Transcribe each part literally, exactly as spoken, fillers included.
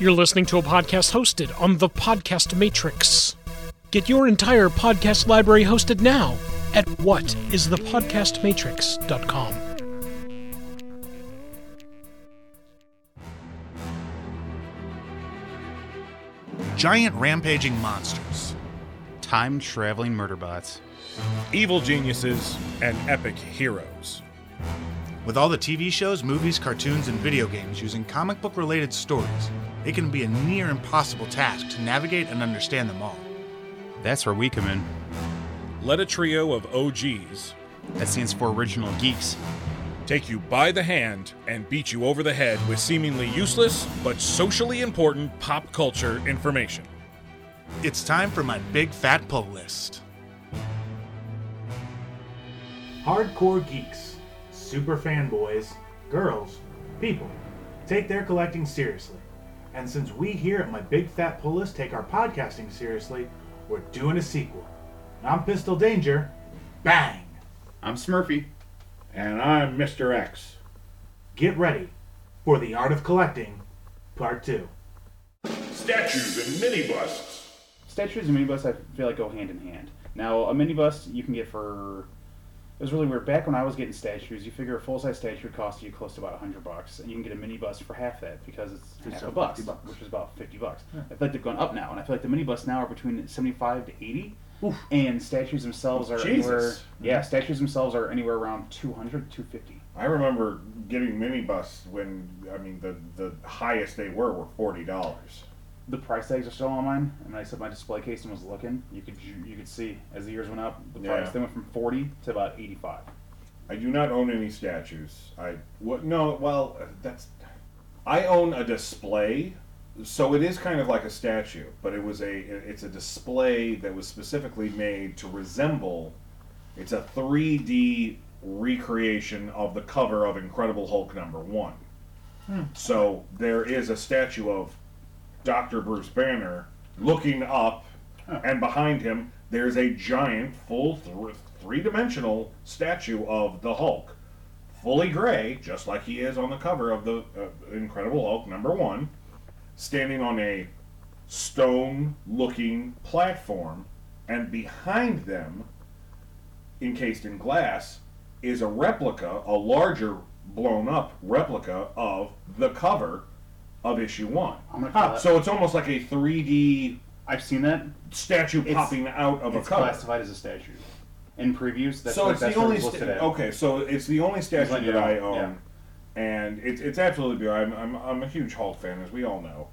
You're listening to a podcast hosted on The Podcast Matrix. Get your entire podcast library hosted now at what is the podcast matrix dot com. Giant rampaging monsters. Time-traveling murder bots. Evil geniuses and epic heroes. With all the T V shows, movies, cartoons, and video games using comic book-related stories, it can be a near impossible task to navigate and understand them all. That's where we come in. Let a trio of O Gs, that stands for Original Geeks, take you by the hand and beat you over the head with seemingly useless but socially important pop culture information. It's time for My Big Fat Pull List. Hardcore geeks, super fanboys, girls, people, take their collecting seriously. And since we here at My Big Fat Pull List take our podcasting seriously, we're doing a sequel. I'm Pistol Danger. Bang! I'm Smurfy. And I'm Mister X. Get ready for The Art of Collecting, Part two. Statues and mini busts. Statues and mini busts, I feel like, go hand in hand. Now, a mini bust you can get for... It was really weird. Back when I was getting statues, you figure a full-size statue cost you close to about one hundred bucks, and you can get a mini bust for half that because it's, it's half a bust, bucks. Which is about fifty bucks. Yeah. I feel like they've gone up now, and I feel like the mini busts now are between seventy-five to eighty. Oof. And statues themselves are Jesus. anywhere. Yeah, statues themselves are anywhere around two hundred, two fifty. I remember getting mini busts when I mean the the highest they were were forty dollars. The price tags are still on mine, and I set my display case and was looking. You could you could see as the years went up, the price yeah. they went from forty to about eighty-five. I do not own any statues. I what no well that's I own a display. So it is kind of like a statue, but it was a it's a display that was specifically made to resemble. It's a three D recreation of the cover of Incredible Hulk number one. Hmm. So there is a statue of Doctor Bruce Banner looking up, huh. and behind him there's a giant, full th- three-dimensional statue of the Hulk, fully gray, just like he is on the cover of the uh, Incredible Hulk number one. Standing on a stone-looking platform, and behind them, encased in glass, is a replica, a larger, blown-up replica of the cover of issue one. Huh. So it's almost like a three D. I've seen that statue it's, popping out of a cover. It's classified as a statue in previews. That's so like, it's that's the only sta- okay. So it's the only statue like, that yeah, I own. Yeah. And it's it's absolutely beautiful. I'm, I'm I'm a huge Hulk fan, as we all know.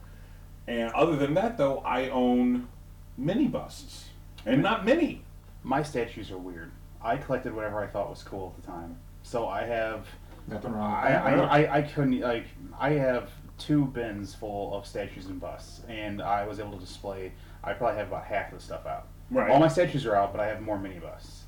And other than that, though, I own mini busts, and not many. My statues are weird. I collected whatever I thought was cool at the time. So I have nothing wrong. With that. I, I, I I couldn't like I have two bins full of statues and busts, and I was able to display. I probably have about half of the stuff out. Right. All my statues are out, but I have more mini busts.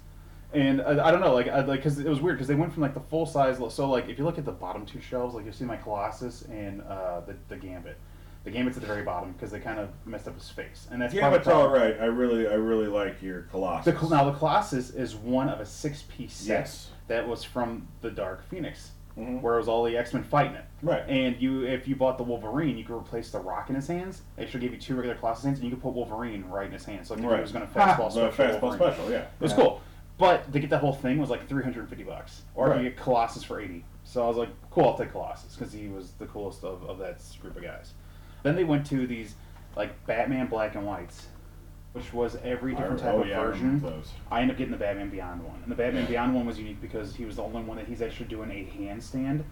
And I, I don't know, like, I, like, because it was weird, because they went from like the full size. So, like, if you look at the bottom two shelves, like, you'll see my Colossus and uh, the the Gambit. The Gambit's at the very bottom because they kind of messed up his face, and that's Gambit's all right. I really, I really like your Colossus. The, now, the Colossus is one of a six-piece set yes. that was from the Dark Phoenix, mm-hmm. where it was all the X-Men fighting it. Right. And you, if you bought the Wolverine, you could replace the rock in his hands. It should give you two regular Colossus hands, and you could put Wolverine right in his hands. So like, right. If it was going to fastball special. Fastball special, yeah. It was yeah. cool. But to get that whole thing was like three hundred fifty bucks, or right. you get Colossus for eighty. So I was like, cool, I'll take Colossus, because he was the coolest of, of that group of guys. Then they went to these, like, Batman black and whites, which was every different I, type oh, of yeah, version. I, I ended up getting the Batman Beyond one. And the Batman Beyond one was unique because he was the only one that he's actually doing a handstand,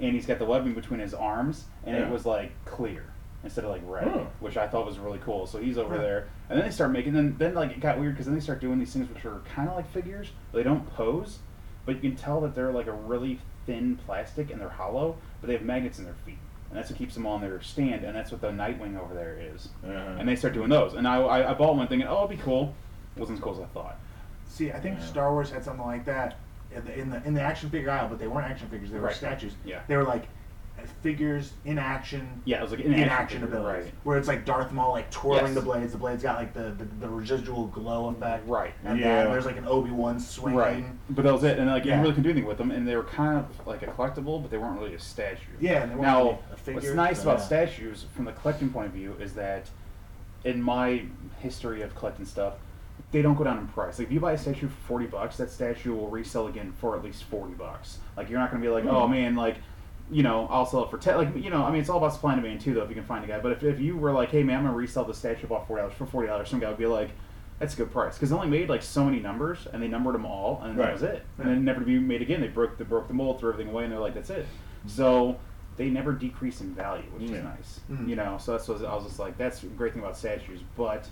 and he's got the weapon between his arms, and yeah. it was, like, clear. Instead of like red, oh. which I thought was really cool. So he's over yeah. there, and then they start making. Then, then like it got weird because then they start doing these things which are kind of like figures. They don't pose, but you can tell that they're like a really thin plastic and they're hollow. But they have magnets in their feet, and that's what keeps them on their stand. And that's what the Nightwing over there is. Yeah. And they start doing those. And I, I, I bought one thinking, oh, it'll be cool. It wasn't as cool as I thought. See, I think yeah. Star Wars had something like that in the in the in the action figure aisle, but they weren't action figures. They were right. statues. Yeah. They were like figures in action. Yeah, it was like in action abilities. Right. Where it's like Darth Maul like twirling yes. the blades. The blades got like the, the, the residual glow effect. Right. And yeah. then there's like an Obi-Wan swinging. Right. But that was it. And like you yeah. really couldn't do anything with them. And they were kind of like a collectible, but they weren't really a statue. Yeah. And they weren't now, really a figure. What's nice about yeah. statues from the collecting point of view is that in my history of collecting stuff, they don't go down in price. Like if you buy a statue for forty bucks, that statue will resell again for at least forty bucks. Like you're not going to be like, mm-hmm. oh man, like, you know, I'll sell it for ten. Like you know, I mean, it's all about supply and demand too, though. If you can find a guy, but if if you were like, hey man, I'm going to resell the statue I bought forty dollars for forty dollars, some guy would be like, that's a good price because they only made like so many numbers, and they numbered them all, and right. that was it, right. and then never to be made again. They broke they broke the mold, threw everything away, and they're like, that's it. Mm-hmm. So they never decrease in value, which yeah. is nice, mm-hmm. you know. So that's what I was just like, that's a great thing about statues, but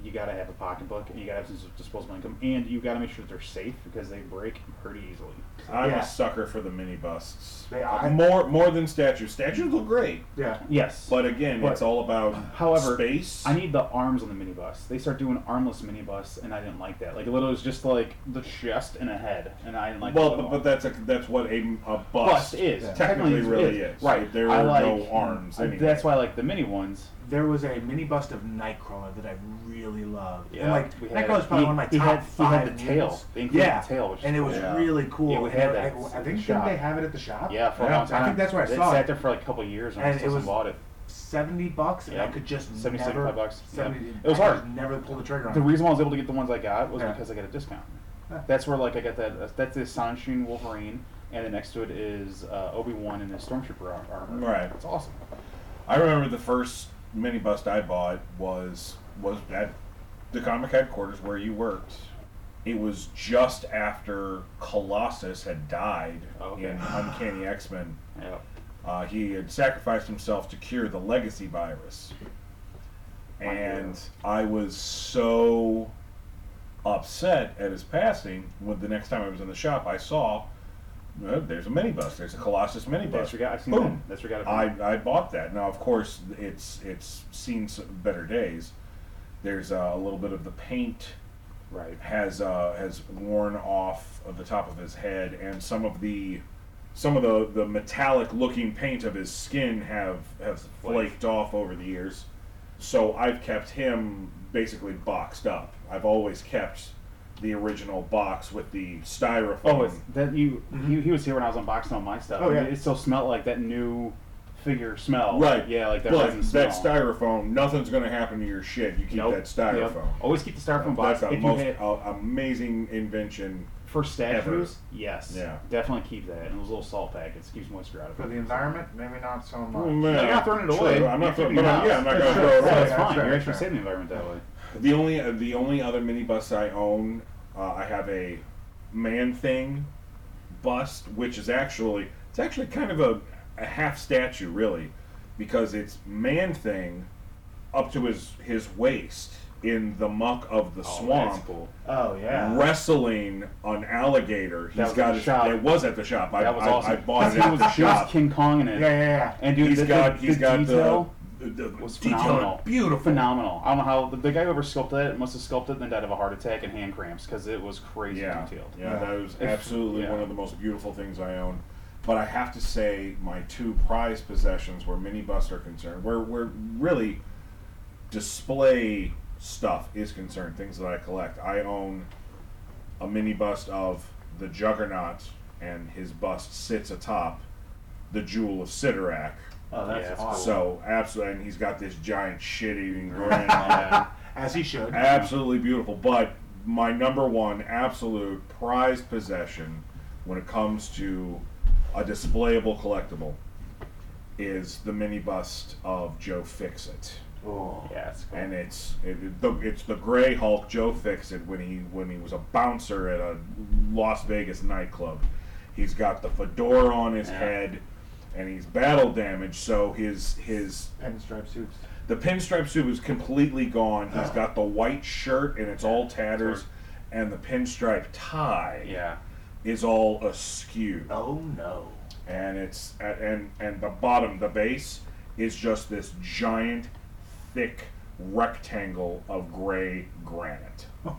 you gotta have a pocketbook, and you gotta have some disposable income, and you gotta make sure that they're safe because they break pretty easily. I'm yeah. a sucker for the mini busts. They are more more than statues. Statues look great. Yeah. Yes. But again, but, it's all about however space. I need the arms on the mini busts. They start doing armless mini busts, and I didn't like that. Like it literally was just like the chest and a head, and I didn't like. Well, that but, but that's a, that's what a, a bust, bust is yeah. technically, technically really is. is. Right. So there are like, no arms. I, anyway. That's why I like the mini ones. There was a mini bust of Nightcrawler that I really loved. Yeah, and like Nightcrawler's probably he, one of my top he had, five. He had the tail. They yeah, the tail, which and it was yeah. really cool. Yeah, we had that. I, I think the they have it at the shop. Yeah, for a long time. I think that's where I they saw it. It sat there for like a couple of years, and, and I still bought it. Seventy bucks, and yeah. I could just seventy-seven bucks. seventy yeah. It was I hard. Just never pull the trigger on. The reason why I was able to get the ones I got was yeah. because I got a discount. Yeah. That's where like I got that. Uh, that's the Sunshine Wolverine, and the next to it is uh, Obi-Wan in his Stormtrooper armor. Right, it's awesome. I remember the first mini bust I bought was was at the comic headquarters where you worked. It was just after Colossus had died okay. in Uncanny X-Men. Yep. Uh, he had sacrificed himself to cure the legacy virus. And I was so upset at his passing when the next time I was in the shop I saw Uh, there's a minibus. There's a Colossus minibus. Boom. That's what got it. I I bought that. Now, of course, it's it's seen some better days. There's uh, a little bit of the paint, right? Has uh, has worn off of the top of his head, and some of the some of the, the metallic looking paint of his skin have have flaked off over the years. So I've kept him basically boxed up. I've always kept the original box with the styrofoam. Oh, it's that you, mm-hmm. you. He was here when I was unboxing all my stuff. Oh yeah, it, it still smelled like that new figure smell. Right. Like, yeah, like that. But that styrofoam, nothing's going to happen to your shit. You keep nope. that styrofoam. Yep. Always keep the styrofoam box. That's a most had, uh, amazing invention for statues. Ever. Yes. Yeah. Definitely keep that. And those little salt packets keeps moisture out of it. For the environment, maybe not so much. Well, man, you're not throwing it true. away. I'm not throwing. Th- yeah, I'm not going to throw it away. That's fine. You're actually saving the environment that way. The only uh, the only other mini bust I own, uh, I have a Man-Thing bust, which is actually it's actually kind of a, a half statue really, because it's Man-Thing up to his his waist in the muck of the oh, swamp. That's cool. Oh yeah, wrestling an alligator. He's got his. Shop. It was at the shop. That I, was I, awesome. I bought it at was, the shop. Was King Kong in it. Yeah, yeah, yeah. And dude, he's the, got the, he's the got detail. the. It was phenomenal. Beautiful. Phenomenal. I don't know how the, the guy who ever sculpted it must have sculpted it and then died of a heart attack and hand cramps because it was crazy yeah. detailed. Yeah, yeah, that was if, absolutely yeah. one of the most beautiful things I own. But I have to say my two prized possessions where mini busts are concerned, where, where really display stuff is concerned, things that I collect. I own a mini bust of the Juggernaut, and his bust sits atop the Jewel of Sidorak. Oh, that's yeah, awesome. So, absolutely, and he's got this giant shit-eating grin on him. As he should. Absolutely beautiful. But my number one absolute prized possession when it comes to a displayable collectible is the mini bust of Joe Fixit. Oh, yeah, it's cool. And it's it, the, it's the Gray Hulk Joe Fixit when he when he was a bouncer at a Las Vegas nightclub. He's got the fedora on his yeah. head. And he's battle damaged, so his his pinstripe suit. The pinstripe suit is completely gone. He's got the white shirt, and it's all tatters, and the pinstripe tie yeah. is all askew. Oh no! And it's at, and and the bottom, the base is just this giant, thick rectangle of gray granite. Yeah,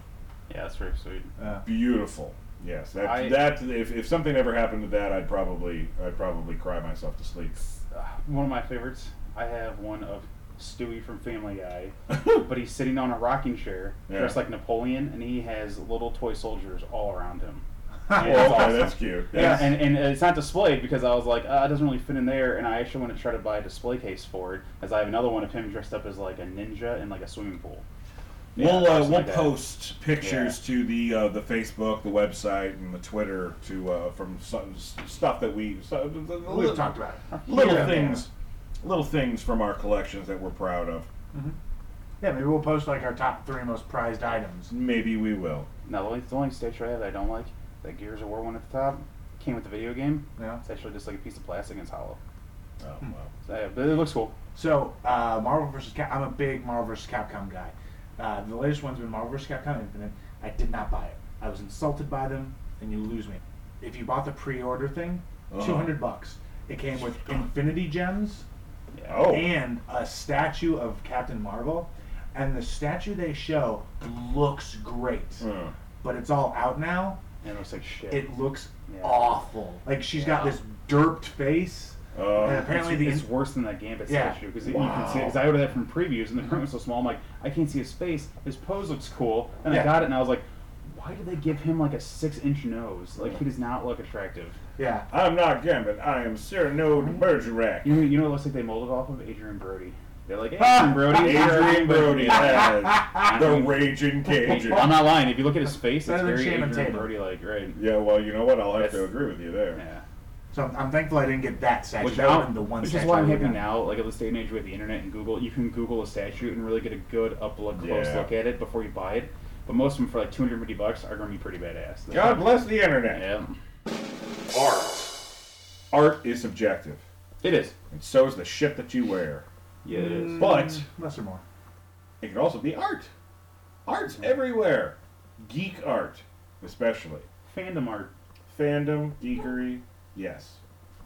that's very sweet. Uh, Beautiful. Yes, that I, that if if something ever happened to that, I'd probably I'd probably cry myself to sleep. One of my favorites. I have one of Stewie from Family Guy, but he's sitting on a rocking chair, yeah. dressed like Napoleon, and he has little toy soldiers all around him. Well, that's, okay, awesome. That's cute. Yes. Yeah, and, and it's not displayed because I was like, uh, it doesn't really fit in there, and I actually want to try to buy a display case for it, as I have another one of him dressed up as like a ninja in like a swimming pool. Yeah, we'll uh, we'll like post pictures yeah. to the uh, the Facebook, the website, and the Twitter to uh, from some stuff that we so, little, we've talked about. It. Little yeah, things, yeah. little things from our collections that we're proud of. Mm-hmm. Yeah, maybe we'll post like our top three most prized items. Maybe we will. No, the only, the only station I have that I don't like, that Gears of War one at the top, came with the video game. Yeah, it's actually just like a piece of plastic and it's hollow. Oh wow! Hmm. So, yeah, but it looks cool. So uh, Marvel versus Cap- I'm a big Marvel versus Capcom guy. Uh, the latest one's been Marvel versus. Capcom Infinite. I did not buy it. I was insulted by them, and you lose me. If you bought the pre-order thing, uh-huh. two hundred bucks. It came with Infinity Gems oh. and a statue of Captain Marvel. And the statue they show looks great, mm. but it's all out now. And it looks like shit. It looks yeah. awful. Like she's yeah. got this derped face. Uh, and apparently it's, the it's in- worse than that Gambit yeah. statue because wow. I ordered that from previews and the print was so small. I'm like, I can't see his face. His pose looks cool, and yeah. I got it, and I was like, why did they give him like a six-inch nose? Like he does not look attractive. Yeah, I'm not Gambit. I am Cyrano de Bergerac. You know, you know, it looks like they molded off of Adrian Brody. They're like, Adrian Brody, Adrian Brody, has the raging Cajun. I'm not lying. If you look at his face, it's very Adrian Brody-like, right? Yeah. Well, you know what? I'll have to agree with you there. Yeah. So I'm thankful I didn't get that statue. Which, that one, the one which is why I'm happy now, like at this day and age with the internet and Google, you can Google a statue and really get a good up close yeah. look at it before you buy it. But most of them for like two hundred fifty bucks are going to be pretty badass. That's God bless the internet. Yeah. Art. Art is subjective. It is. And so is the shit that you wear. Yeah, it is. But less or more. It can also be art. Art's everywhere. Geek art, especially. Fandom art. Fandom geekery. Yes.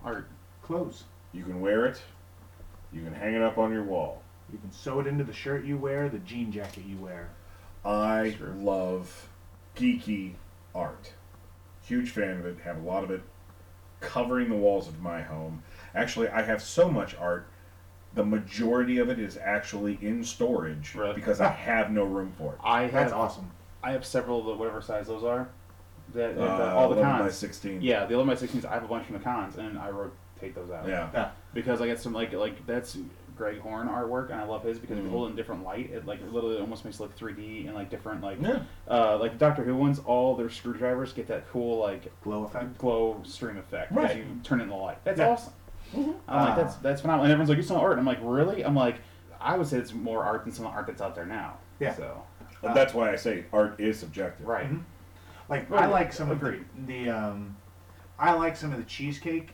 Art. Clothes. You can wear it. You can hang it up on your wall. You can sew it into the shirt you wear, the jean jacket you wear. I love geeky art. Huge fan of it. Have a lot of it covering the walls of my home. Actually, I have so much art, the majority of it is actually in storage really? Because I have no room for it. I That's have, awesome. I have several of the whatever size those are. That, that, uh, all the cons. eleven by sixteen. Yeah, the eleven by sixteens. I have a bunch from the cons, and I wrote take those out. Yeah. yeah. Because I got some like like that's Greg Horn artwork, and I love his because mm-hmm. if you hold it in different light, it like literally almost makes it look three D and like different like yeah. uh, like Doctor Who ones. All their screwdrivers get that cool like glow effect, glow stream effect. Right. As you turn it in the light. That's yeah. awesome. Mm-hmm. I'm uh, like that's that's phenomenal, and everyone's like you saw art. And I'm like really? I'm like I would say it's more art than some of the art that's out there now. Yeah. So uh, that's why I say art is subjective. Right. Mm-hmm. Like oh, I like some agreed. of the, the um, I like some of the cheesecake,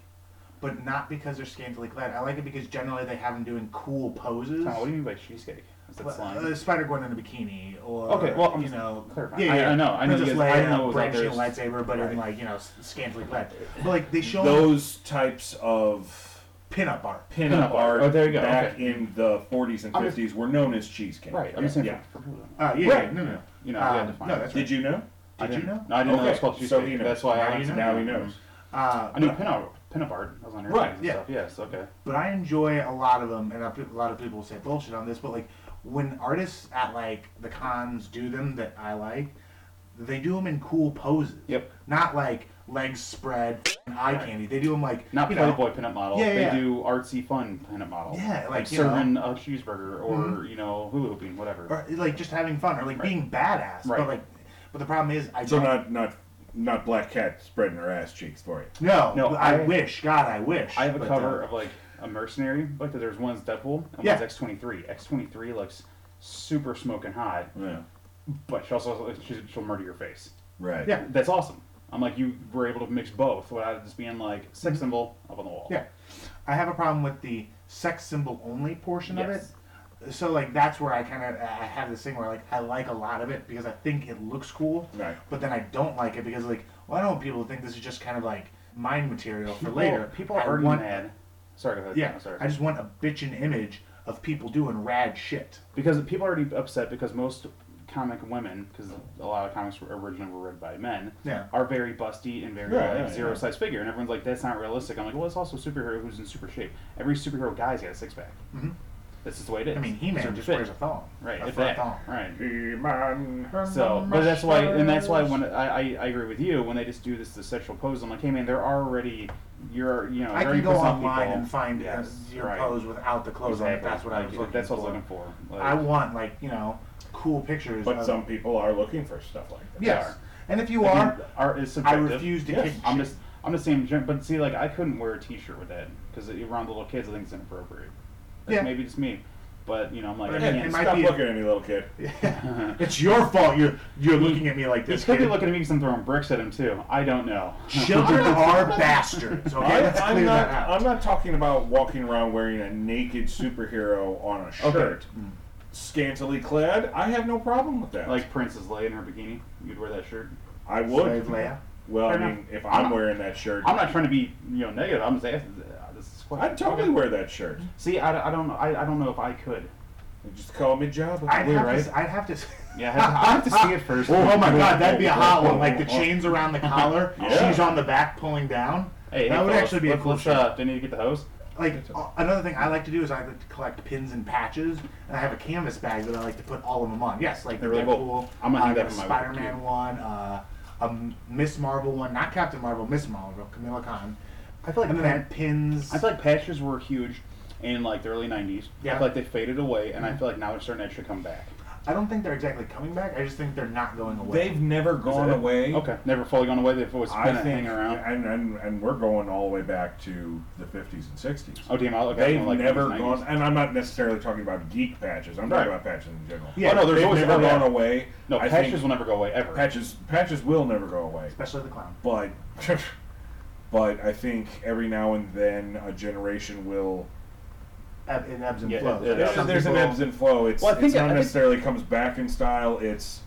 but not because they're scantily clad. I like it because generally they have them doing cool poses. Oh, what do you mean by cheesecake? Is that slang? Uh, Spider Gwen in a bikini, or okay, well, you know, yeah, yeah, I, I know, I know, just like branching a lightsaber, but right. in like you know scantily clad. But like they show those types of pinup art, pinup, pinup art. art. Oh, there you go. Back okay. in the forties and fifties, just, were known as cheesecake. Right. I'm yeah. saying. Yeah. For, for uh, yeah. Right. No, no. You know. Um, we had to find no, that's right. Did you know? Did you know? No, I didn't okay. know it was called cheesecake. So he knows. That's why I know. Now he knows. Uh, I knew pinup pinup art. I was on right. And yeah. Stuff. Yes. Okay. But I enjoy a lot of them, and a lot of people will say bullshit on this, but like when artists at like the cons do them that I like, they do them in cool poses. Yep. Not like legs spread, eye right. candy. They do them like not Playboy pinup model. Yeah, yeah. They do artsy fun pinup model. Yeah, like, like serving know, a cheeseburger or mm-hmm. you know hula hooping, whatever. Or like just having fun or like right. being badass. Right. But like. But the problem is, I so don't... not not not Black Cat spreading her ass cheeks for you. No, no. I, I wish, God, I wish. I have a cover uh, of like a mercenary. Like there's one's Deadpool and yeah. one's X twenty-three. X twenty-three looks super smoking hot. Yeah. But she also she, she'll murder your face. Right. Yeah, that's awesome. I'm like you were able to mix both without just being like sex mm-hmm. symbol up on the wall. Yeah. I have a problem with the sex symbol only portion yes. of it. So like that's where I kind of I have this thing where like I like a lot of it because I think it looks cool, right. but then I don't like it because like well I don't want people to think this is just kind of like mind material for people, later. People are already mad. Sorry, go ahead. Yeah, no, sorry. I just want a bitchin' image of people doing rad shit because people are already upset because most comic women, because a lot of comics were originally were read by men, yeah. are very busty and very yeah, like, yeah, zero yeah. size figure, and everyone's like, that's not realistic. I'm like, well, it's also a superhero who's in super shape. Every superhero guy's got a six pack. Mm-hmm. That's just the way it is. I mean, He-Man just fit. wears a thong, right? If that, thong. right? He-Man. So, but that's why, and that's why when I, I I agree with you, when they just do this the sexual pose, I'm like, hey man, there are already you're you know. I can go online people, and find yes, your right. pose without the clothes exactly. on. That's what I was looking. That's what I was looking for. Like, I want like you know cool pictures. But of, some people are looking for stuff like that. Yes, and if you I are, art is subjective. I refuse to. Yes. I'm just I'm the same. But see, like I couldn't wear a T-shirt with that because around little kids, I think it's inappropriate. Yeah. Maybe it's me, but you know I'm like, but I mean, stop looking at me, little kid. It's your fault. You're you're looking at me like this. He could kid. be looking at me because I'm throwing bricks at him too. I don't know. Children are bastards. Okay, I, let's I'm clear not. That out. I'm not talking about walking around wearing a naked superhero on a shirt, okay. mm. scantily clad. I have no problem with that. Like Princess Leia in her bikini, you'd wear that shirt. I would. Slave Leia. Well, Fair I mean, enough. if I'm, I'm wearing that shirt, I'm not trying to be you know negative. I'm just asking. I'd totally wear that shirt. See, I, I don't I, I don't know if I could. Just call me Jabba. I'd have right? to. I'd have to yeah, I have to see it first. Oh, oh my God, that'd be a hot one. Like the chains around the collar. yeah. She's on the back pulling down. Hey, that hey, would actually us. be let's, a cool shirt. Uh, do you need to get the hose? Like uh, another thing I like to do is I like to collect pins and patches, and I have a canvas bag that I like to put all of them on. Yes, like they're really cool. I'm gonna hang that in my Spider-Man one, uh, a Miss Marvel one, not Captain Marvel, Miss Marvel, Kamala Khan. I feel like and then pins. I feel like patches were huge in like the early nineties. Yeah. I feel like they faded away, and mm-hmm. I feel like now they're starting to actually come back. I don't think they're exactly coming back. I just think they're not going away. They've never gone away. Okay. Never fully gone away. They've always been hanging around. And, and and we're going all the way back to the fifties and sixties. Oh, damn. I look They've at like never gone. And I'm not necessarily talking about geek patches. I'm right. talking about patches in general. Yeah. Oh, no, they've always never gone away. No, I patches will never go away, ever. Patches, patches will never go away. Especially the clown. But... But I think every now and then a generation will... Eb- it ebbs and yeah, flows. It, it, it, there's people, an ebbs and flow. It's, well, I think it's not I necessarily think... comes back in style. It's,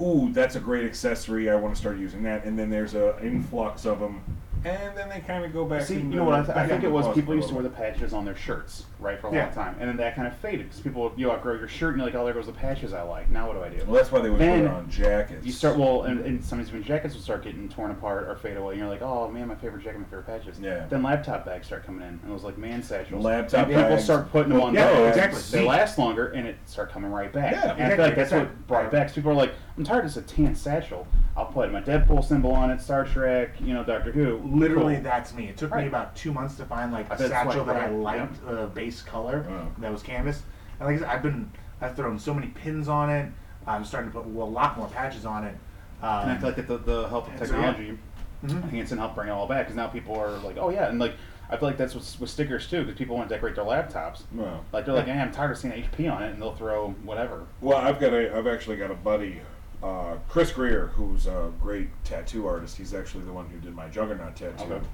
ooh, that's a great accessory. I want to start using that. And then there's an influx of them. And then they kind of go back... See, you know what? I, th- I think it was people used to wear the patches on their shirts, right, for a yeah. long time. And then that kind of faded. Because people, you outgrow your shirt and you're like, oh, there goes the patches I like. Now what do I do? Well, that's why they would put it on jackets. You start, well, and, and sometimes when jackets will start getting torn apart or fade away. And you're like, oh, man, my favorite jacket, my favorite patches. Yeah. Then laptop bags start coming in. And it was like man satchels. Laptop and bags. People start putting them on yeah, those. Exactly. They last longer and it start coming right back. Yeah, and exactly. I feel like that's exactly. what brought it back. So people are like, I'm tired of this tan satchel. I'll put my Deadpool symbol on it, Star Trek, you know, Doctor Who. Literally, cool. that's me. It took right. me about two months to find like a satchel like, that right. I liked, yeah. uh, base color oh. that was canvas. And like I said, I've been, I've thrown so many pins on it. I'm starting to put well, a lot more patches on it. Um, and I feel like the, the help of technology, mm-hmm. I think it's going to help bring it all back because now people are like, oh yeah, and like. I feel like that's what's with stickers too, because people want to decorate their laptops. Well, like they're like, hey, I'm tired of seeing H P on it, and they'll throw whatever. Well, I've got a, I've actually got a buddy, uh, Chris Greer, who's a great tattoo artist. He's actually the one who did my Juggernaut tattoo. Okay.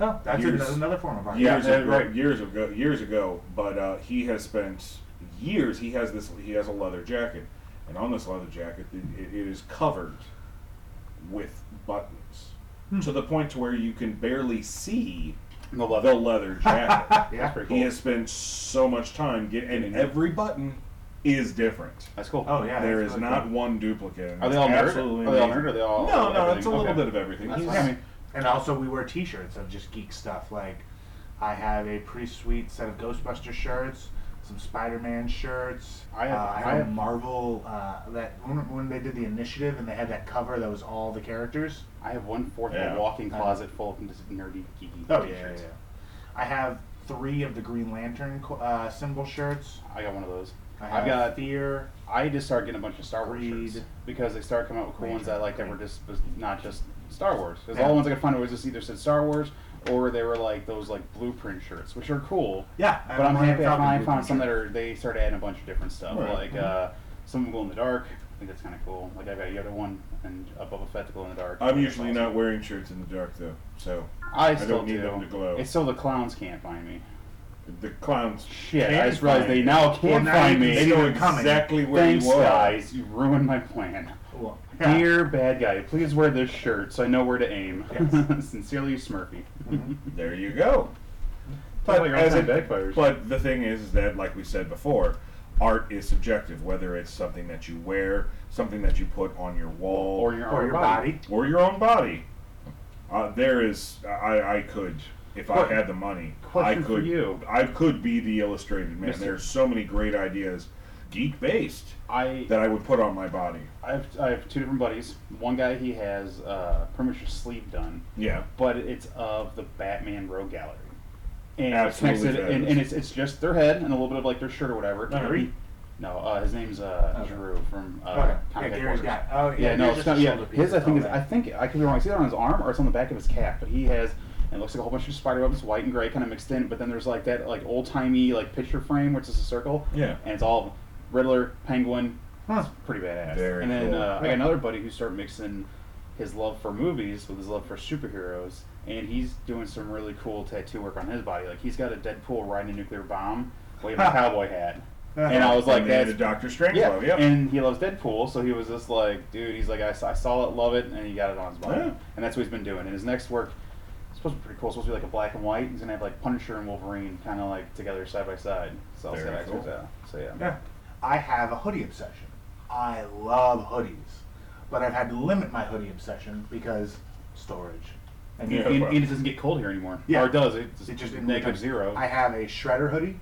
Oh, that's years, a, another form of art. Yeah, years ago, right. Years ago, years ago. But uh, he has spent years. He has this. He has a leather jacket, and on this leather jacket, it, it is covered with buttons hmm. to the point to where you can barely see. The leather, the leather jacket. yeah, that's pretty cool. He has spent so much time getting, and every button is different. That's cool. Oh yeah, there is really not cool. one duplicate. Are they all nerd? Are they all nerd? Or are they all? No, no, everything? it's a little okay. bit of everything. That's yeah. I mean, and also, we wear T-shirts of just geek stuff. Like, I have a pretty sweet set of Ghostbuster shirts, some Spider-Man shirts. I have, uh, I have, I have Marvel. Uh, that when they did the initiative and they had that cover that was all the characters. I have one fourth of yeah. a walking closet full of nerdy, geeky oh, t-shirts. Yeah, yeah, yeah. I have three of the Green Lantern uh, symbol shirts. I got one of those. I have I've got fear. I just started getting a bunch of Star Wars Creed. shirts because they started coming out with cool Creed. ones that I like that were just not just Star Wars. Because yeah. all the ones I could find was just either said Star Wars or they were like those like blueprint shirts, which are cool. Yeah, but I'm happy I found some that are. They started adding a bunch of different stuff, right. like mm-hmm. uh, some glow in the dark. I think that's kind of cool. Like, I've got the other one, and above a feticle in the dark. I'm usually not wearing shirts in the dark, though, so I, still I don't need do. them to glow. It's so the clowns can't find me. The clowns Shit, I just realized they now can't well, find me. They know exactly where Thanks, you are. Thanks, guys. You ruined my plan. Well, yeah. Dear bad guy, please wear this shirt so I know where to aim. Yes. Sincerely, Smurfy. Mm-hmm. There you go. But, as it, but the thing is that, like we said before, art is subjective, whether it's something that you wear, something that you put on your wall, or your, or your body. body, or your own body. Uh, there is, I, I could, if what, I had the money, I could, you. I could be the illustrated man. Mister There's so many great ideas, geek based, I, that I would put on my body. I have, I have two different buddies. One guy, he has uh, pretty much a sleeve done. Yeah. But it's of the Batman Rogue Gallery. And Absolutely it's, and, and it's it's just their head and a little bit of like their shirt or whatever. Gary? No, uh, his name's uh, okay. Drew from uh, okay. Comic yeah, Gary's got. Oh yeah, yeah no, it's not, yeah. His I think oh, is I think I could be wrong. It's either on his arm or it's on the back of his calf. But he has and it looks like a whole bunch of spider webs, white and gray, kind of mixed in. But then there's like that like old timey like picture frame, which is a circle. Yeah. And it's all Riddler, Penguin. Huh. It's pretty badass. Very and then cool. uh, I got another buddy who started mixing his love for movies with his love for superheroes. And he's doing some really cool tattoo work on his body. Like, he's got a Deadpool riding a nuclear bomb, waving a cowboy hat. And I was like, that's... Doctor Strangelove, yeah. Yep. And he loves Deadpool, so he was just like, dude, he's like, I, I saw it, love it, and he got it on his body. Yeah. And that's what he's been doing. And his next work is supposed to be pretty cool. It's supposed to be like a black and white. He's going to have, like, Punisher and Wolverine kind of, like, together side by side. So I'll see that cool. out. So, yeah. yeah. I have a hoodie obsession. I love hoodies. But I've had to limit my hoodie obsession because storage. And, yeah, and, and it doesn't get cold here anymore. Yeah. Or it does. It just, it just negative zero. I have a Shredder hoodie,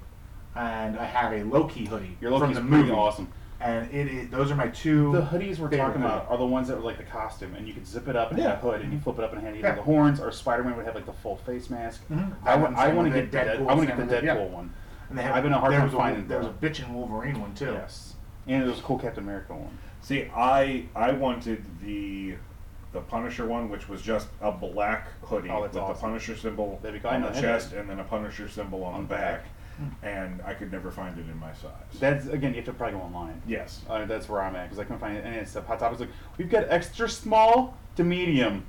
and I have a Loki hoodie. Your Loki's from the movie. Awesome. And it, it, those are my two. The hoodies we're talking about are the ones that were like the costume, and you could zip it up and yeah. have a hood, and you flip it up and have either yeah. the horns, or Spider-Man would have like the full face mask. Mm-hmm. I, I, I want to get the Deadpool, I get the Deadpool yeah. one. And they have, I've been a hard time finding. There was a bitchin' Wolverine one too. Yes. And there was a cool Captain America one. See, I I wanted the. The Punisher one, which was just a black hoodie oh, with awesome. the Punisher symbol cool. on the chest and then a Punisher symbol on, on the back, back. And I could never find it in my size. That's again, you have to probably go online. Yes, uh, that's where I'm at because I couldn't find it. And it's a Hot Topic's like, we've got extra small to medium.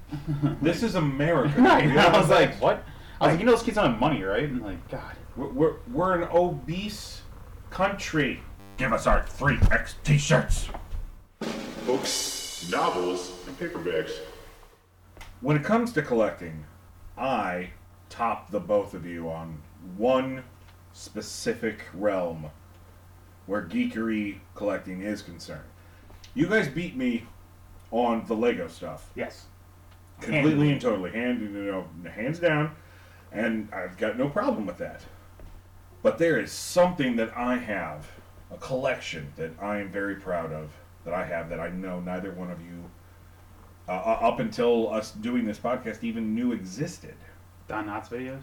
This is America. Right. You know, I was like, like what? I was like, like, you know, those kids don't have money, right? And like, God, we're, we're we're an obese country. Give us our free X T-shirts, books, novels, and paperbacks. When it comes to collecting, I top the both of you on one specific realm where geekery collecting is concerned. You guys beat me on the Lego stuff. Yes. Completely and totally. Hand, you know, hands down. And I've got no problem with that. But there is something that I have, a collection that I am very proud of, that I have that I know neither one of you, uh, up until us doing this podcast, even knew existed. Don Knotts videos?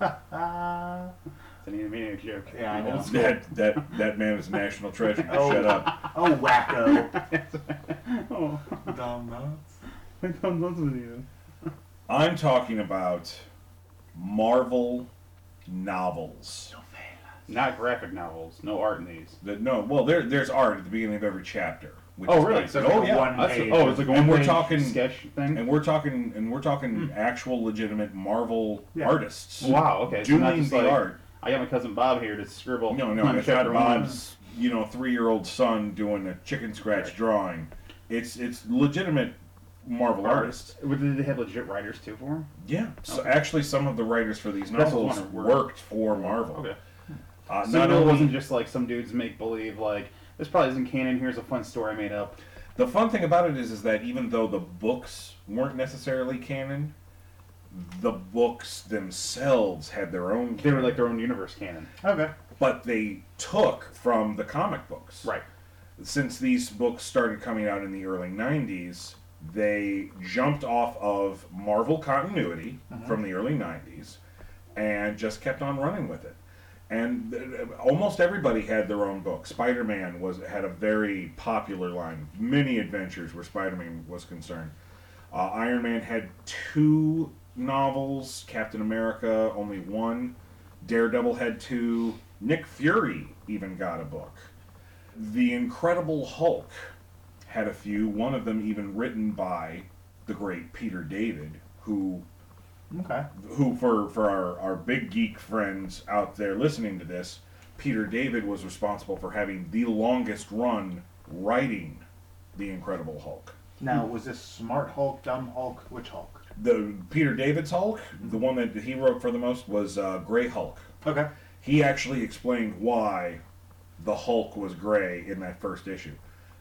It's an animated joke. Yeah, I know. That, that, that man is a national treasure. Oh, shut up. Oh, wacko. Oh. Don Knotts? Don Knotts videos. I'm talking about Marvel novels. Not graphic novels. No art in these. The, no, well, there, there's art at the beginning of every chapter. Which oh, really? Like, so it's oh, like yeah. one page. Oh, it's like and one page talking, sketch thing? And we're talking, and we're talking mm. actual legitimate Marvel yeah. artists. Wow, okay. Doing so the like, art. I got my cousin Bob here to scribble. No, no, it's not Bob's, you know, three-year-old son doing a chicken scratch right. drawing. It's it's legitimate Marvel artists. artists. Did they have legit writers, too, for them? Yeah. Okay. So actually, some of the writers for these novels worked for Marvel. Okay. Uh, so no, it wasn't just like some dudes make believe. Like this probably isn't canon. Here's a fun story I made up. The fun thing about it is, is that even though the books weren't necessarily canon, the books themselves had their own. Canon. They were like their own universe canon. Okay. But they took from the comic books, right? Since these books started coming out in the early nineties, they jumped off of Marvel continuity uh-huh. from the early nineties and just kept on running with it. And almost everybody had their own book. Spider-Man was had a very popular line. Many adventures where Spider-Man was concerned. Uh, Iron Man had two novels. Captain America, only one. Daredevil had two. Nick Fury even got a book. The Incredible Hulk had a few. One of them even written by the great Peter David, who... Okay. Who, for, for our, our big geek friends out there listening to this, Peter David was responsible for having the longest run writing The Incredible Hulk. Now, was this Smart Hulk, Dumb Hulk, which Hulk? The Peter David's Hulk, mm-hmm. the one that he wrote for the most, was uh, Grey Hulk. Okay. He actually explained why the Hulk was gray in that first issue.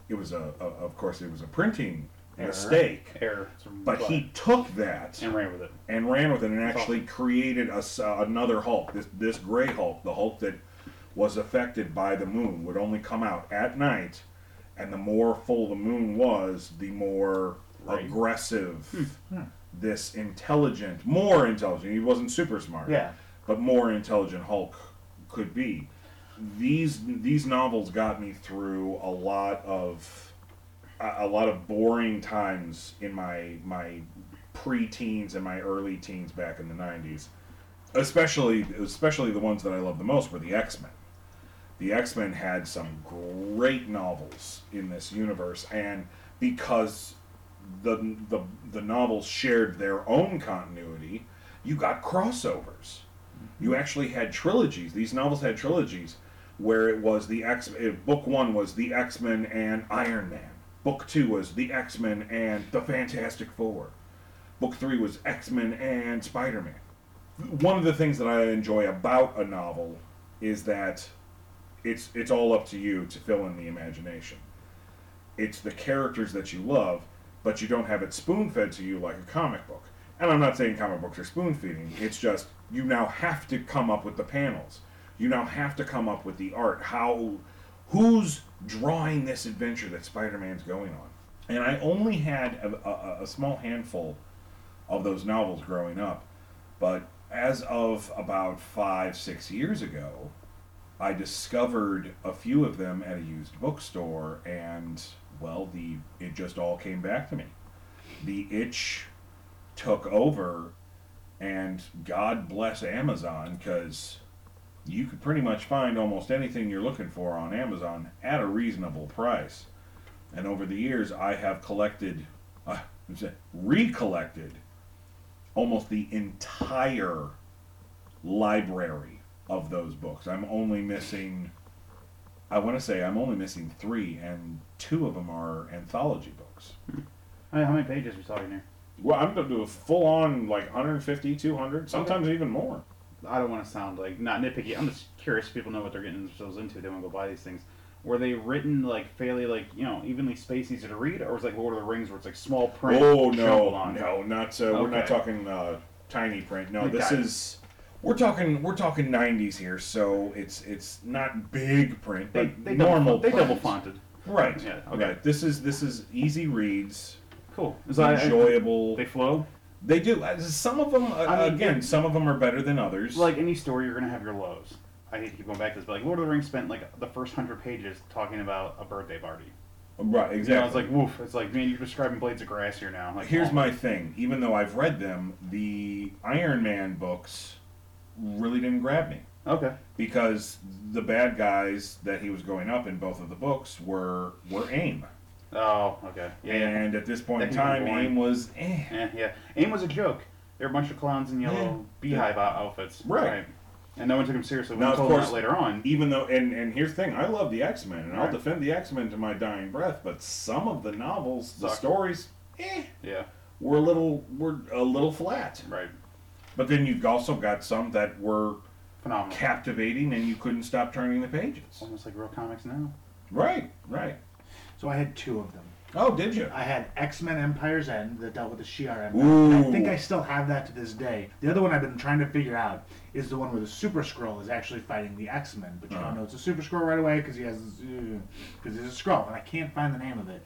It was a, a of course, it was a printing error. mistake. Error. But blood. he took that and ran with it, and ran with it, and actually Hulk. created a, uh, another Hulk. This this gray Hulk, the Hulk that was affected by the moon, would only come out at night, and the more full the moon was, the more right. aggressive. Hmm. This intelligent, more intelligent. He wasn't super smart. Yeah. But more intelligent Hulk could be. These these novels got me through a lot of a, a lot of boring times in my my pre-teens and my early teens back in the nineties. Especially especially the ones that I loved the most were the X-Men. The X-Men had some great novels in this universe, and because the the the novels shared their own continuity, you got crossovers. You actually had trilogies. These novels had trilogies where it was the X... Book one was the X-Men and Iron Man. Book two was the X-Men and the Fantastic Four. Book three was X-Men and Spider-Man. One of the things that I enjoy about a novel is that it's it's all up to you to fill in the imagination. It's the characters that you love, but you don't have it spoon-fed to you like a comic book. And I'm not saying comic books are spoon-feeding. It's just... You now have to come up with the panels. You now have to come up with the art. How, who's drawing this adventure that Spider-Man's going on? And I only had a, a, a small handful of those novels growing up, but as of about five, six years ago, I discovered a few of them at a used bookstore, and well, the it just all came back to me. The itch took over. And God bless Amazon, because you could pretty much find almost anything you're looking for on Amazon at a reasonable price. And over the years, I have collected, uh, recollected, almost the entire library of those books. I'm only missing, I want to say I'm only missing three, and two of them are anthology books. I mean, how many pages are we talking here? Well, I'm going to do a full-on, like, one fifty, two hundred, sometimes okay. even more. I don't want to sound, like, not nitpicky. I'm just curious if people know what they're getting themselves into. They want to go buy these things. Were they written, like, fairly, like, you know, evenly spaced, easy to read? Or was it like Lord of the Rings where it's, like, small print? Oh, no, on? no, not, uh, okay. We're not talking uh, tiny print. No, this it. is, we're talking, we're talking nineties here, so it's it's not big print, they, but they normal double, They double-fonted. Right. Yeah, okay. Right. This is This is easy reads. Cool. Is enjoyable. I, I, they flow? They do. Some of them, uh, I mean, again, some of them are better than others. Like any story, you're going to have your lows. I hate to keep going back to this, but like Lord of the Rings spent like the first hundred pages talking about a birthday party. Right, exactly. You know, it's like, woof. It's like, man, you're describing Blades of Grass here now. Like, Here's oh. my thing. Even though I've read them, the Iron Man books really didn't grab me. Okay. Because the bad guys that he was going up in both of the books were, were AIM. Oh, okay. Yeah, and yeah. at this point in time, AIM was eh. Yeah, yeah. AIM was a joke. There were a bunch of clowns in yellow yeah. beehive yeah. outfits. Right. right. And no one took him seriously. We now, told of course, him that later on. Even though, and, and here's the thing, I love the X-Men, and right. I'll defend the X-Men to my dying breath, but some of the novels, Suck. the stories, eh, yeah. were a little, were a little flat. Right. But then you've also got some that were Phenomenal. captivating, and you couldn't stop turning the pages. Almost like real comics now. Right, right. So I had two of them. Oh, did you? I had X-Men Empire's End that dealt with the Shi'ar Empire. Ooh. And I think I still have that to this day. The other one I've been trying to figure out is the one where the Super Skrull is actually fighting the X-Men. But you uh-huh. don't know it's a Super Skrull right away because he has because uh, he's a Skrull. And I can't find the name of it.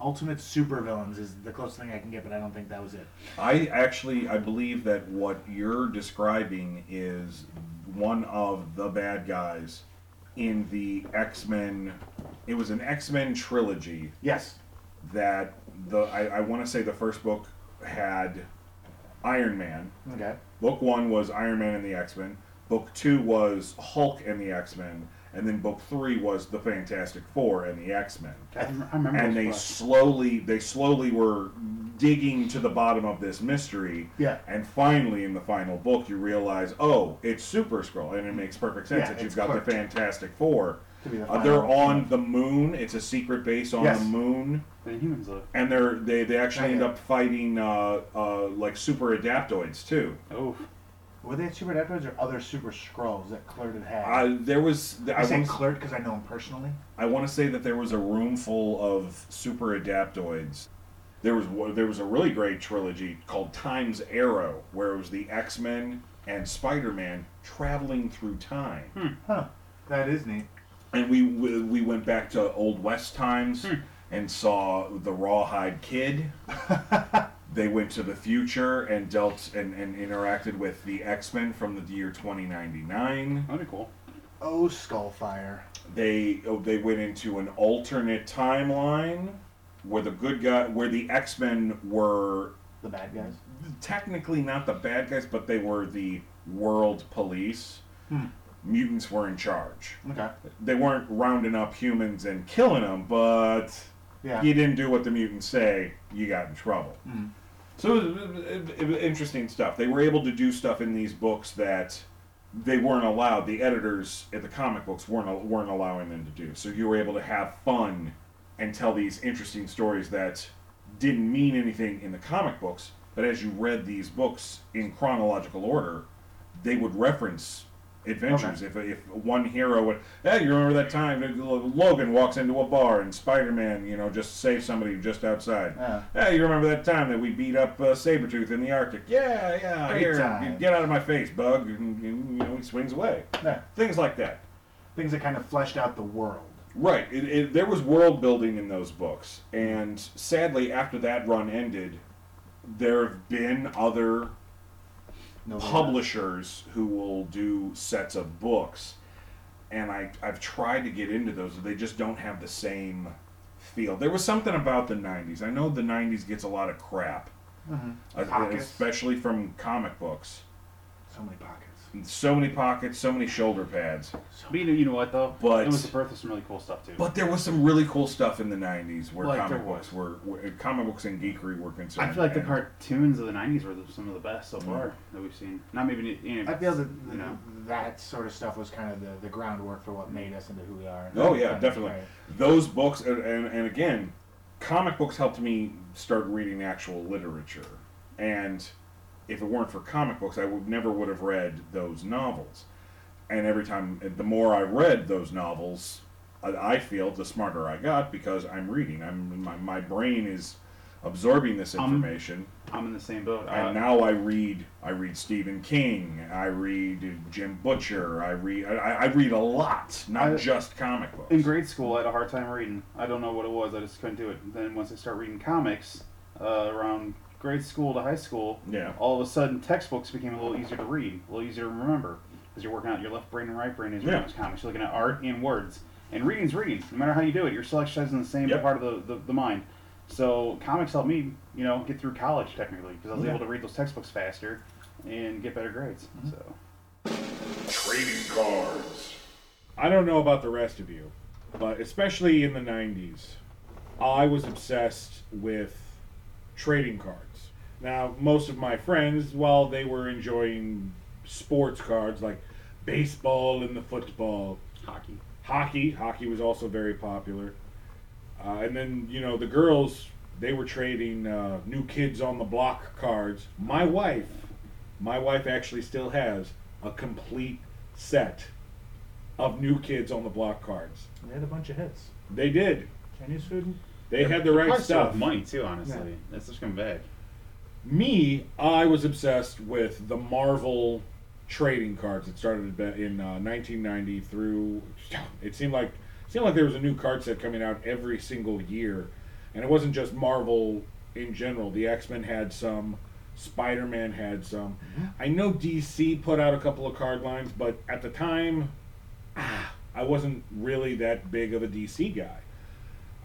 Ultimate Super Villains is the closest thing I can get, but I don't think that was it. I actually, I believe that what you're describing is one of the bad guys in the X-Men... It was an X-Men trilogy. Yes. That the I, I want to say the first book had Iron Man. Okay. Book one was Iron Man and the X-Men. Book two was Hulk and the X-Men. And then book three was the Fantastic Four and the X-Men. I, I remember. And they books. slowly they slowly were digging to the bottom of this mystery. Yeah. And finally, in the final book, you realize, oh, it's Super Skrull, and it makes perfect sense yeah, that you've got clerked. the Fantastic Four. The uh, they're on the moon. It's a secret base on yes. the moon. The humans look. And they're they, they actually I end know. up fighting uh, uh, like Super Adaptoids too. Oh. Were they Super Adaptoids or other Super Skrulls that Clert had had? Uh, there was... I, I say Clert because I know him personally. I want to say that there was a room full of Super Adaptoids. There was there was a really great trilogy called Time's Arrow, where it was the X-Men and Spider-Man traveling through time. Hmm. Huh. That is neat. And we we, we went back to Old West times hmm. and saw the Rawhide Kid. They went to the future and dealt and, and interacted with the X-Men from the year twenty ninety-nine. That'd be cool. Oh, Skullfire. They oh, they went into an alternate timeline where the good guy, where the X-Men were the bad guys. Technically not the bad guys, but they were the world police. Hmm. Mutants were in charge. Okay. They weren't rounding up humans and killing them, but yeah. you didn't do what the mutants say, you got in trouble. Mm. So it, it, it was interesting stuff. They were able to do stuff in these books that they weren't allowed. The editors at the comic books weren't weren't allowing them to do. So you were able to have fun and tell these interesting stories that didn't mean anything in the comic books, but as you read these books in chronological order, they would reference adventures. Okay. If if one hero would, hey, you remember that time Logan walks into a bar and Spider-Man, you know, just saves somebody just outside. Yeah. Hey, you remember that time that we beat up uh, Sabretooth in the Arctic? Yeah, yeah. Great here, time. Get out of my face, bug. And, and, you know, he swings away. Yeah. Things like that. Things that kind of fleshed out the world. Right. It, it, there was world building in those books. And sadly, after that run ended, there have been other No publishers not. who will do sets of books, and I, I've tried to get into those, but they just don't have the same feel. There was something about the nineties. I know the nineties gets a lot of crap, mm-hmm. especially from comic books. So many pockets. So many pockets, so many shoulder pads. So, you know what, though? But, it was the birth of some really cool stuff, too. But there was some really cool stuff in the nineties where like comic books were, where comic books and geekery were concerned. I feel like the cartoons of the nineties were some of the best so far that we've seen. Not maybe you know, I feel that you know, that sort of stuff was kind of the, the groundwork for what made us into who we are. Oh, yeah, definitely. Right. Those books, and, and, and again, comic books helped me start reading actual literature. And if it weren't for comic books, I would never would have read those novels. And every time, the more I read those novels, I feel the smarter I got because I'm reading. I'm my, my brain is absorbing this information. Um, I'm in the same boat. Uh, and now I read. I read Stephen King. I read Jim Butcher. I read. I, I read a lot, not I, just comic books. In grade school, I had a hard time reading. I don't know what it was. I just couldn't do it. Then once I started reading comics, uh, around grade school to high school, yeah. all of a sudden textbooks became a little easier to read, a little easier to remember, because you're working out your left brain and right brain as you're yeah. doing comics. You're looking at art and words, and reading's reading. No matter how you do it, you're still exercising the same yep. part of the, the, the mind. So comics helped me, you know, get through college technically, because I was yeah. able to read those textbooks faster and get better grades. Mm-hmm. So trading cards. I don't know about the rest of you, but especially in the nineties, I was obsessed with trading cards. Now, most of my friends, while they were enjoying sports cards like baseball and the football, hockey, hockey, hockey was also very popular. Uh, and then, you know, the girls, they were trading uh, New Kids on the Block cards. My wife, my wife actually still has a complete set of New Kids on the Block cards. They had a bunch of hits. They did. Chinese food. They yeah, had the right stuff. Money too, honestly. Yeah. That's just coming back. Me, I was obsessed with the Marvel trading cards. It started in uh, nineteen ninety through. It seemed like it seemed like there was a new card set coming out every single year, and it wasn't just Marvel in general. The X-Men had some, Spider-Man had some. Mm-hmm. I know D C put out a couple of card lines, but at the time, ah, I wasn't really that big of a D C guy.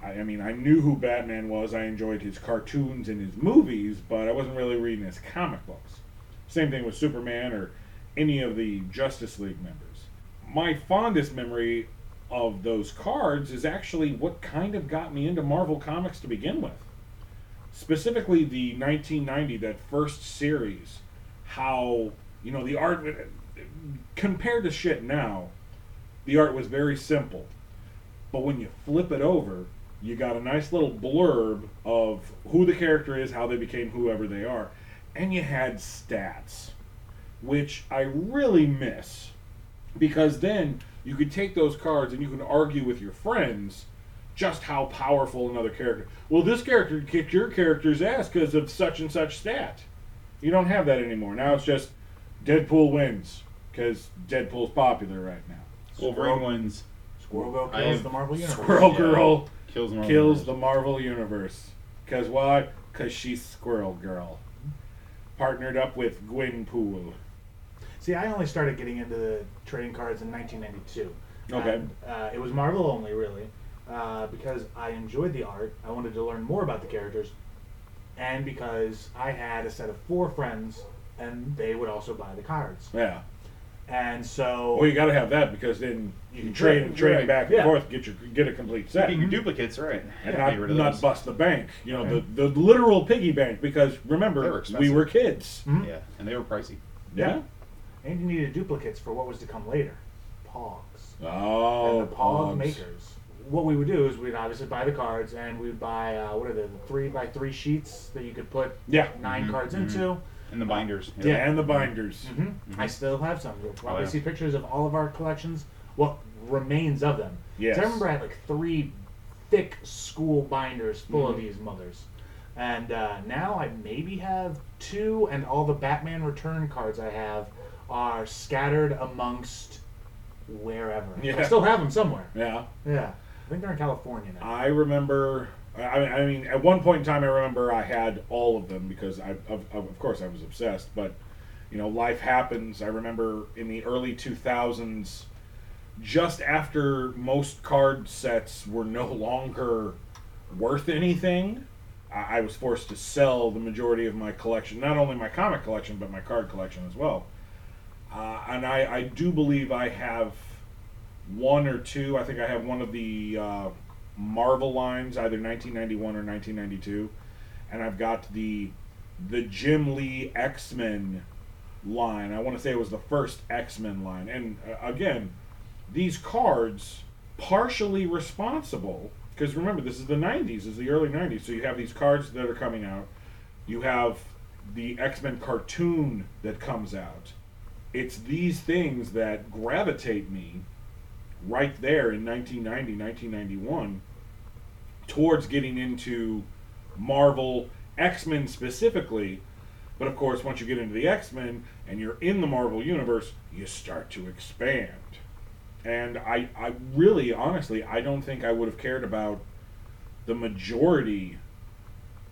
I mean, I knew who Batman was. I enjoyed his cartoons and his movies, but I wasn't really reading his comic books. Same thing with Superman or any of the Justice League members. My fondest memory of those cards is actually what kind of got me into Marvel Comics to begin with. Specifically the nineteen ninety, that first series, how, you know, the art, compared to shit now, the art was very simple. But when you flip it over, you got a nice little blurb of who the character is, how they became whoever they are, and you had stats. which I really miss, because then you could take those cards and you can argue with your friends just how powerful another character. Well, this character kicked your character's ass because of such and such stat. You don't have that anymore. Now it's just Deadpool wins because Deadpool's popular right now. Wolverine wins. Squirrel Girl kills the Marvel Universe. Squirrel Girl yeah. kills, Marvel kills Marvel. the Marvel Universe. Because why? Because she's Squirrel Girl. Partnered up with Gwenpool. See, I only started getting into the trading cards in nineteen ninety-two. Okay. And, uh, it was Marvel only, really, uh, because I enjoyed the art. I wanted to learn more about the characters, and because I had a set of four friends, and they would also buy the cards. Yeah. And so. Well, you got to have that because then you can trade and trade right. back and yeah. forth, get your get a complete set. Get your duplicates, right? And yeah. not, not bust the bank, you know, okay. the the literal piggy bank. Because remember, were we were kids. Mm-hmm. Yeah, and they were pricey. Yeah. yeah. And you needed duplicates for what was to come later. Pogs. Oh, and the Pog Pogs. Makers. What we would do is we'd obviously buy the cards, and we'd buy, uh, what are they, the three by three sheets that you could put yeah. nine mm-hmm. cards mm-hmm. into. And the binders. Yeah, yeah and the binders. Mm-hmm. Mm-hmm. I still have some. You'll probably oh, yeah. see pictures of all of our collections, what remains of them. Yes. I remember I had like three thick school binders full mm-hmm. of these mothers. And uh, now I maybe have two, and all the Batman Return cards I have are scattered amongst wherever. Yeah. I still have them somewhere. Yeah. Yeah. I think they're in California now. I remember... I mean, at one point in time, I remember I had all of them because, I, of, of course, I was obsessed. But, you know, life happens. I remember in the early two thousands, just after most card sets were no longer worth anything, I was forced to sell the majority of my collection, not only my comic collection, but my card collection as well. Uh, and I, I do believe I have one or two. I think I have one of the... Uh, Marvel lines, either nineteen ninety-one or nineteen ninety-two, and I've got the the Jim Lee X-Men line. I want to say it was the first X-Men line, and uh, again, these cards partially responsible because remember this is the nineties, this is the early nineties, so you have these cards that are coming out, you have the X-Men cartoon that comes out. It's these things that gravitate me right there in nineteen ninety, nineteen ninety-one towards getting into Marvel, X-Men specifically. But of course, once you get into the X-Men and you're in the Marvel Universe, you start to expand. And I, I really, honestly, I don't think I would have cared about the majority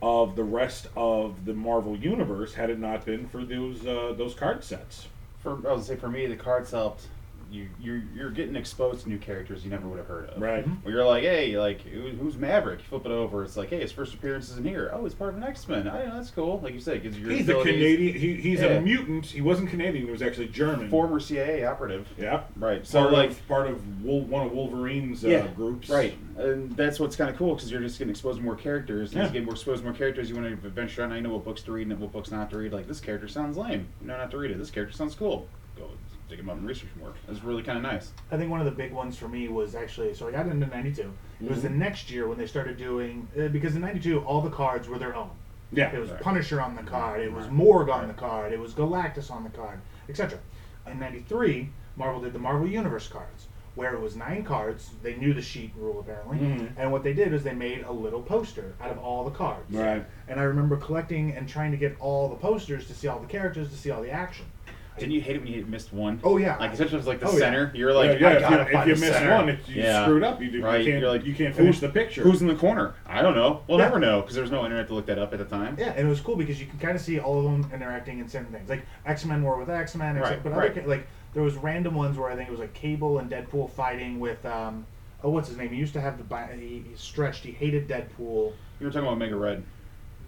of the rest of the Marvel Universe had it not been for those uh, those card sets. For I would say for me, the cards helped. You, you're, you're getting exposed to new characters you never would have heard of. Right. Where you're like, hey, like who's Maverick? You flip it over. It's like, hey, his first appearance is in here. Oh, he's part of an X-Men. I know, that's cool. Like you said, gives you your He's abilities. a Canadian. He, he's yeah. a mutant. He wasn't Canadian. He was actually German. Former C I A operative. Yeah. Right. So part like of, part of Wol- one of Wolverine's uh, yeah, groups. Right. And that's what's kind of cool because you're just getting exposed to more characters. And yeah. You get more exposed to more characters. You want to venture out. I know what books to read and what books not to read. Like this character sounds lame. No, not to read it. This character sounds cool. Go. Take them up and research more. That's really kind of nice. I think one of the big ones for me was actually, so I got into ninety-two. Mm-hmm. It was the next year when they started doing, uh, because in ninety-two, all the cards were their own. Yeah. It was right. Punisher on the card. It was right. Morgue right. on the card. It was Galactus on the card, et cetera. In ninety-three, Marvel did the Marvel Universe cards, where it was nine cards. They knew the sheet rule, apparently. Mm-hmm. And what they did is they made a little poster out of all the cards. Right. And I remember collecting and trying to get all the posters to see all the characters, to see all the action. Didn't you hate it when you missed one? Oh, yeah. Like, especially if it was like the oh, center. Yeah. You're like, yeah, yeah. I gotta if you, find if you miss center. one, it's, you yeah. screwed up. You, do, right. you, can't, like, you can't finish the picture. Who's in the corner? I don't know. We'll yeah. never know because there was no internet to look that up at the time. Yeah, and it was cool because you can kind of see all of them interacting in certain things. Like, X-Men were with X-Men. Right. Like, but right. other, like, there was random ones where I think it was like Cable and Deadpool fighting with, um, oh, what's his name? He used to have the, bi- he, he stretched. He hated Deadpool. You were talking about Mega Red.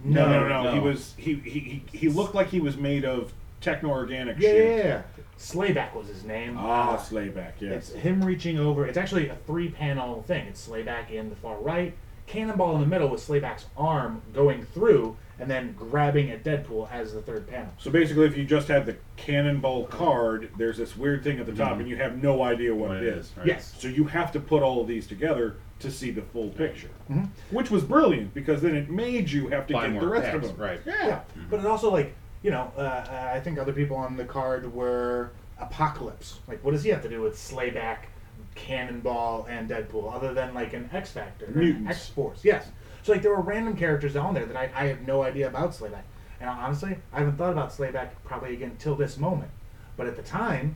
No, no, no. no. no. He was, he, he, he, he looked like he was made of techno-organic yeah, shit. Yeah, yeah, Slayback was his name. Ah, uh, Slayback, yeah. It's him reaching over. It's actually a three-panel thing. It's Slayback in the far right, Cannonball in the middle with Slayback's arm going through, and then grabbing at Deadpool as the third panel. So basically, if you just have the Cannonball card, there's this weird thing at the top, mm-hmm. and you have no idea what, what it is. is right? Yes. So you have to put all of these together to see the full picture, mm-hmm. which was brilliant, because then it made you have to Buy get the rest packs, of them. Right. Yeah, yeah. Mm-hmm. But it also, like, you know, uh, I think other people on the card were Apocalypse. Like, what does he have to do with Slayback, Cannonball, and Deadpool, other than, like, an X-Factor? Mutants. X-Force, yes. So, like, there were random characters on there that I, I have no idea about Slayback. And honestly, I haven't thought about Slayback probably again till this moment. But at the time,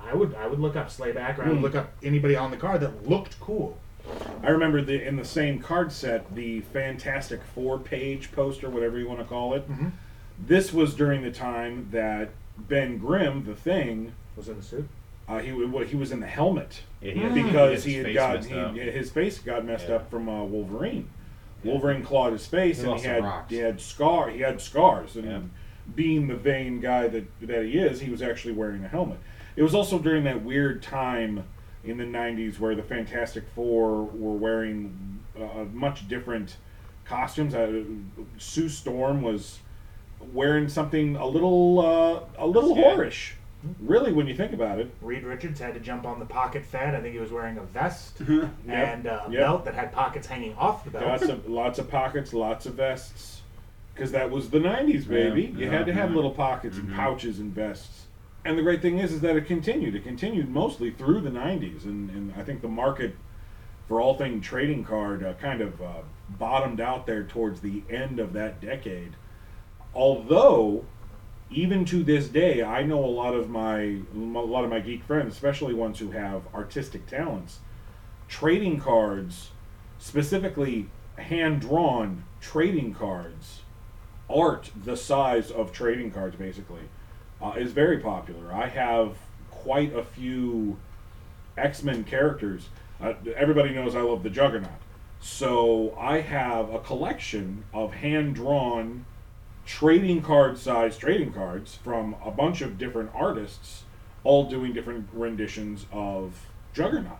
I would I would look up Slayback, or I would look up anybody on the card that looked cool. I remember the in the same card set, the Fantastic Four page poster, whatever you want to call it. Mm-hmm. This was during the time that Ben Grimm, the Thing, was in the suit. Uh, he well, he was in the helmet yeah, he had, because he had, he had got he, his face got messed yeah. up from uh, Wolverine. Yeah. Wolverine clawed his face, he and he had he had scar he had scars. And yeah. being the vain guy that that he is, he was actually wearing a helmet. It was also during that weird time in the nineties where the Fantastic Four were wearing uh, much different costumes. Uh, Sue Storm was wearing something a little uh, a little whorish, really, when you think about it. Reed Richards had to jump on the pocket fat. I think he was wearing a vest yep. and a yep. belt that had pockets hanging off the belt. Lots of, lots of pockets, lots of vests, because that was the nineties, baby. Yeah. You yeah. had to have yeah. little pockets mm-hmm. and pouches and vests. And the great thing is, is that it continued. It continued mostly through the nineties, and, and I think the market for all thing trading card uh, kind of uh, bottomed out there towards the end of that decade. Although, even to this day, I know a lot of my a lot of my geek friends, especially ones who have artistic talents, trading cards, specifically hand-drawn trading cards, art the size of trading cards, basically. Uh, is very popular. I have quite a few X-Men characters. Uh, everybody knows I love the Juggernaut. So I have a collection of hand-drawn trading card-sized trading cards from a bunch of different artists, all doing different renditions of Juggernaut.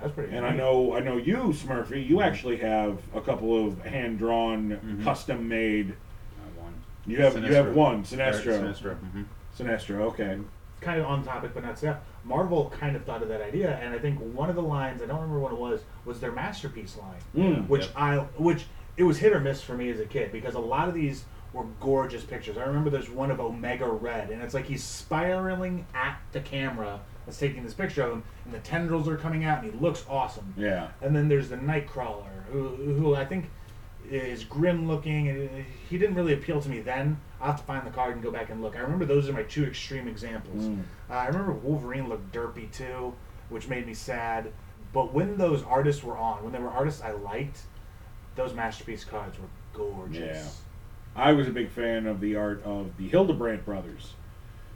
That's pretty cool. And I know, I know you, Smurfy, you mm-hmm. actually have a couple of hand-drawn, mm-hmm. custom-made... I have one. You have, you have one, Sinestro. Sinestro, mm-hmm. Sinestro, okay. Kind of on topic, but not so. Marvel kind of thought of that idea, and I think one of the lines, I don't remember what it was, was their Masterpiece line, mm, which yep. I, which it was hit or miss for me as a kid, because a lot of these were gorgeous pictures. I remember there's one of Omega Red, and it's like he's spiraling at the camera that's taking this picture of him, and the tendrils are coming out, and he looks awesome. Yeah. And then there's the Nightcrawler, who, who I think... is grim looking, and he didn't really appeal to me then. I'll have to find the card and go back and look. I remember those are my two extreme examples. Mm. Uh, I remember Wolverine looked derpy too, which made me sad. But when those artists were on, when they were artists I liked, those Masterpiece cards were gorgeous. Yeah. I was a big fan of the art of the Hildebrandt brothers.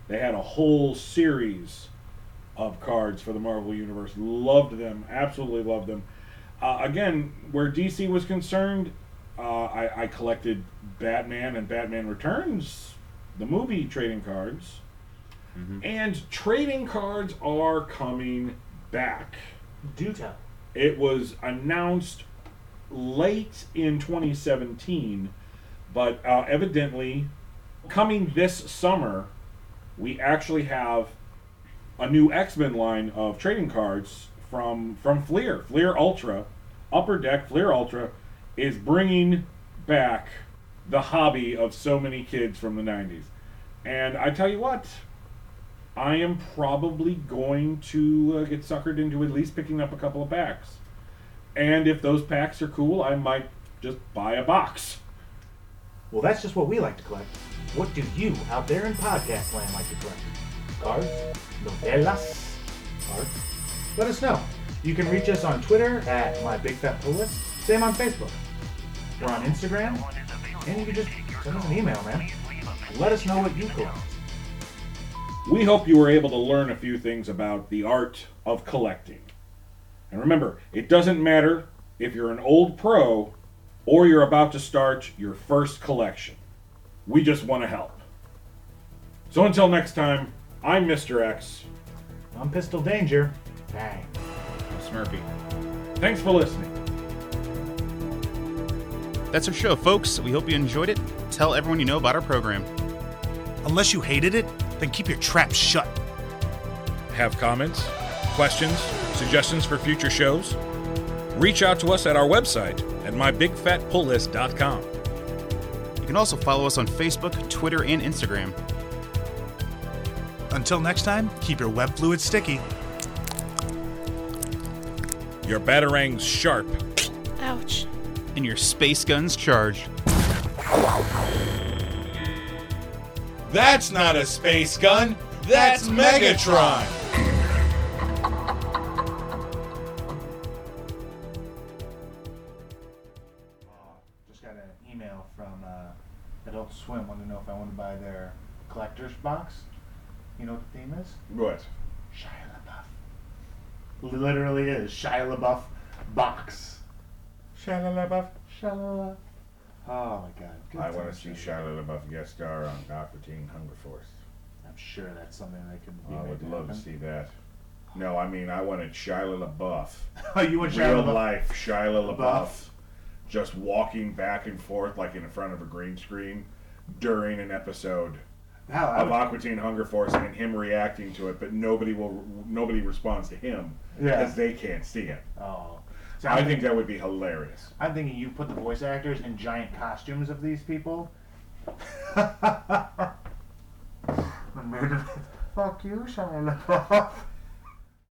They had a whole series of cards for the Marvel Universe. Loved them. Absolutely loved them. Uh, again, where D C was concerned, Uh, I, I collected Batman and Batman Returns, the movie, trading cards. Mm-hmm. And trading cards are coming back. Do tell. It was announced late in twenty seventeen, but uh, evidently, coming this summer, we actually have a new X-Men line of trading cards from, from Fleer. Fleer Ultra, Upper Deck, Fleer Ultra, is bringing back the hobby of so many kids from the nineties. And I tell you what, I am probably going to uh, get suckered into at least picking up a couple of packs. And if those packs are cool, I might just buy a box. Well, that's just what we like to collect. What do you out there in podcast land like to collect? Cards? Novelas? Cards? Let us know. You can reach us on Twitter at My Big Fat Pull List. Same on Facebook. We're on Instagram, and you can just send us an email, man. Let us know what you collect. We hope you were able to learn a few things about the art of collecting. And remember, it doesn't matter if you're an old pro or you're about to start your first collection. We just want to help. So until next time, I'm Mister X. I'm Pistol Danger. Bang. I'm Smurfy. Thanks for listening. That's our show, folks. We hope you enjoyed it. Tell everyone you know about our program. Unless you hated it, then keep your trap shut. Have comments, questions, suggestions for future shows? Reach out to us at our website at my big fat pull list dot com. can also follow us on Facebook, Twitter, and Instagram. Until next time, keep your web fluid sticky, your batarangs sharp, ouch, and your space guns charged. That's not a space gun, that's Megatron! Just got an email from uh, Adult Swim wanting to know if I want to buy their collector's box. You know what the theme is? What? Shia LaBeouf. Literally is Shia LaBeouf box. Shia LaBeouf, Shia LaBeouf. Oh my God! Good I want to see Shia LaBeouf guest star on Doctor Teen Hunger Force. I'm sure that's something that can be. Oh, I would love happen. to see that. No, I mean I wanted Shia LaBeouf. Oh, you want Shia LaBeouf? Real life Shia LaBeouf, just walking back and forth like in front of a green screen during an episode How, of Aqua Teen Hunger Force, and him reacting to it, but nobody will nobody responds to him yeah. because they can't see it. Oh. So I think, think that would be hilarious. I'm thinking you put the voice actors in giant costumes of these people. Fuck you, Shia LaBeouf.